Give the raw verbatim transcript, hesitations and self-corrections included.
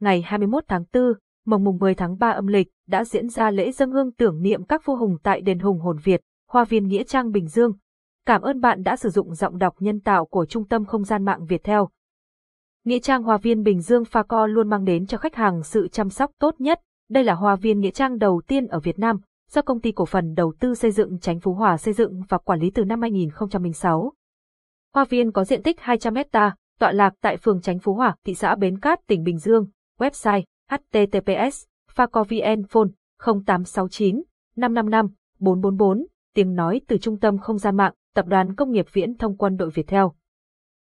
ngày hai mươi mốt tháng tư, mồng mùng mười tháng ba âm lịch, đã diễn ra lễ dâng hương tưởng niệm các vua hùng tại Đền Hùng Hồn Việt, Hoa viên Nghĩa trang Bình Dương. Cảm ơn bạn đã sử dụng giọng đọc nhân tạo của Trung tâm Không gian mạng Viettel. Nghĩa trang Hoa viên Bình Dương Phaco luôn mang đến cho khách hàng sự chăm sóc tốt nhất. Đây là Hoa viên Nghĩa trang đầu tiên ở Việt Nam, do Công ty Cổ phần Đầu tư Xây dựng Chánh Phú Hòa xây dựng và quản lý từ năm hai nghìn không trăm lẻ sáu. Hoa viên có diện tích hai trăm héc ta, tọa lạc tại phường Chánh Phú Hòa, thị xã Bến Cát, tỉnh Bình Dương. Website h t t p s colon slash slash phaco chấm vn, phone không tám sáu chín năm năm năm bốn bốn bốn. Tiếng nói từ Trung tâm Không gian mạng, Tập đoàn Công nghiệp Viễn thông Quân đội Viettel.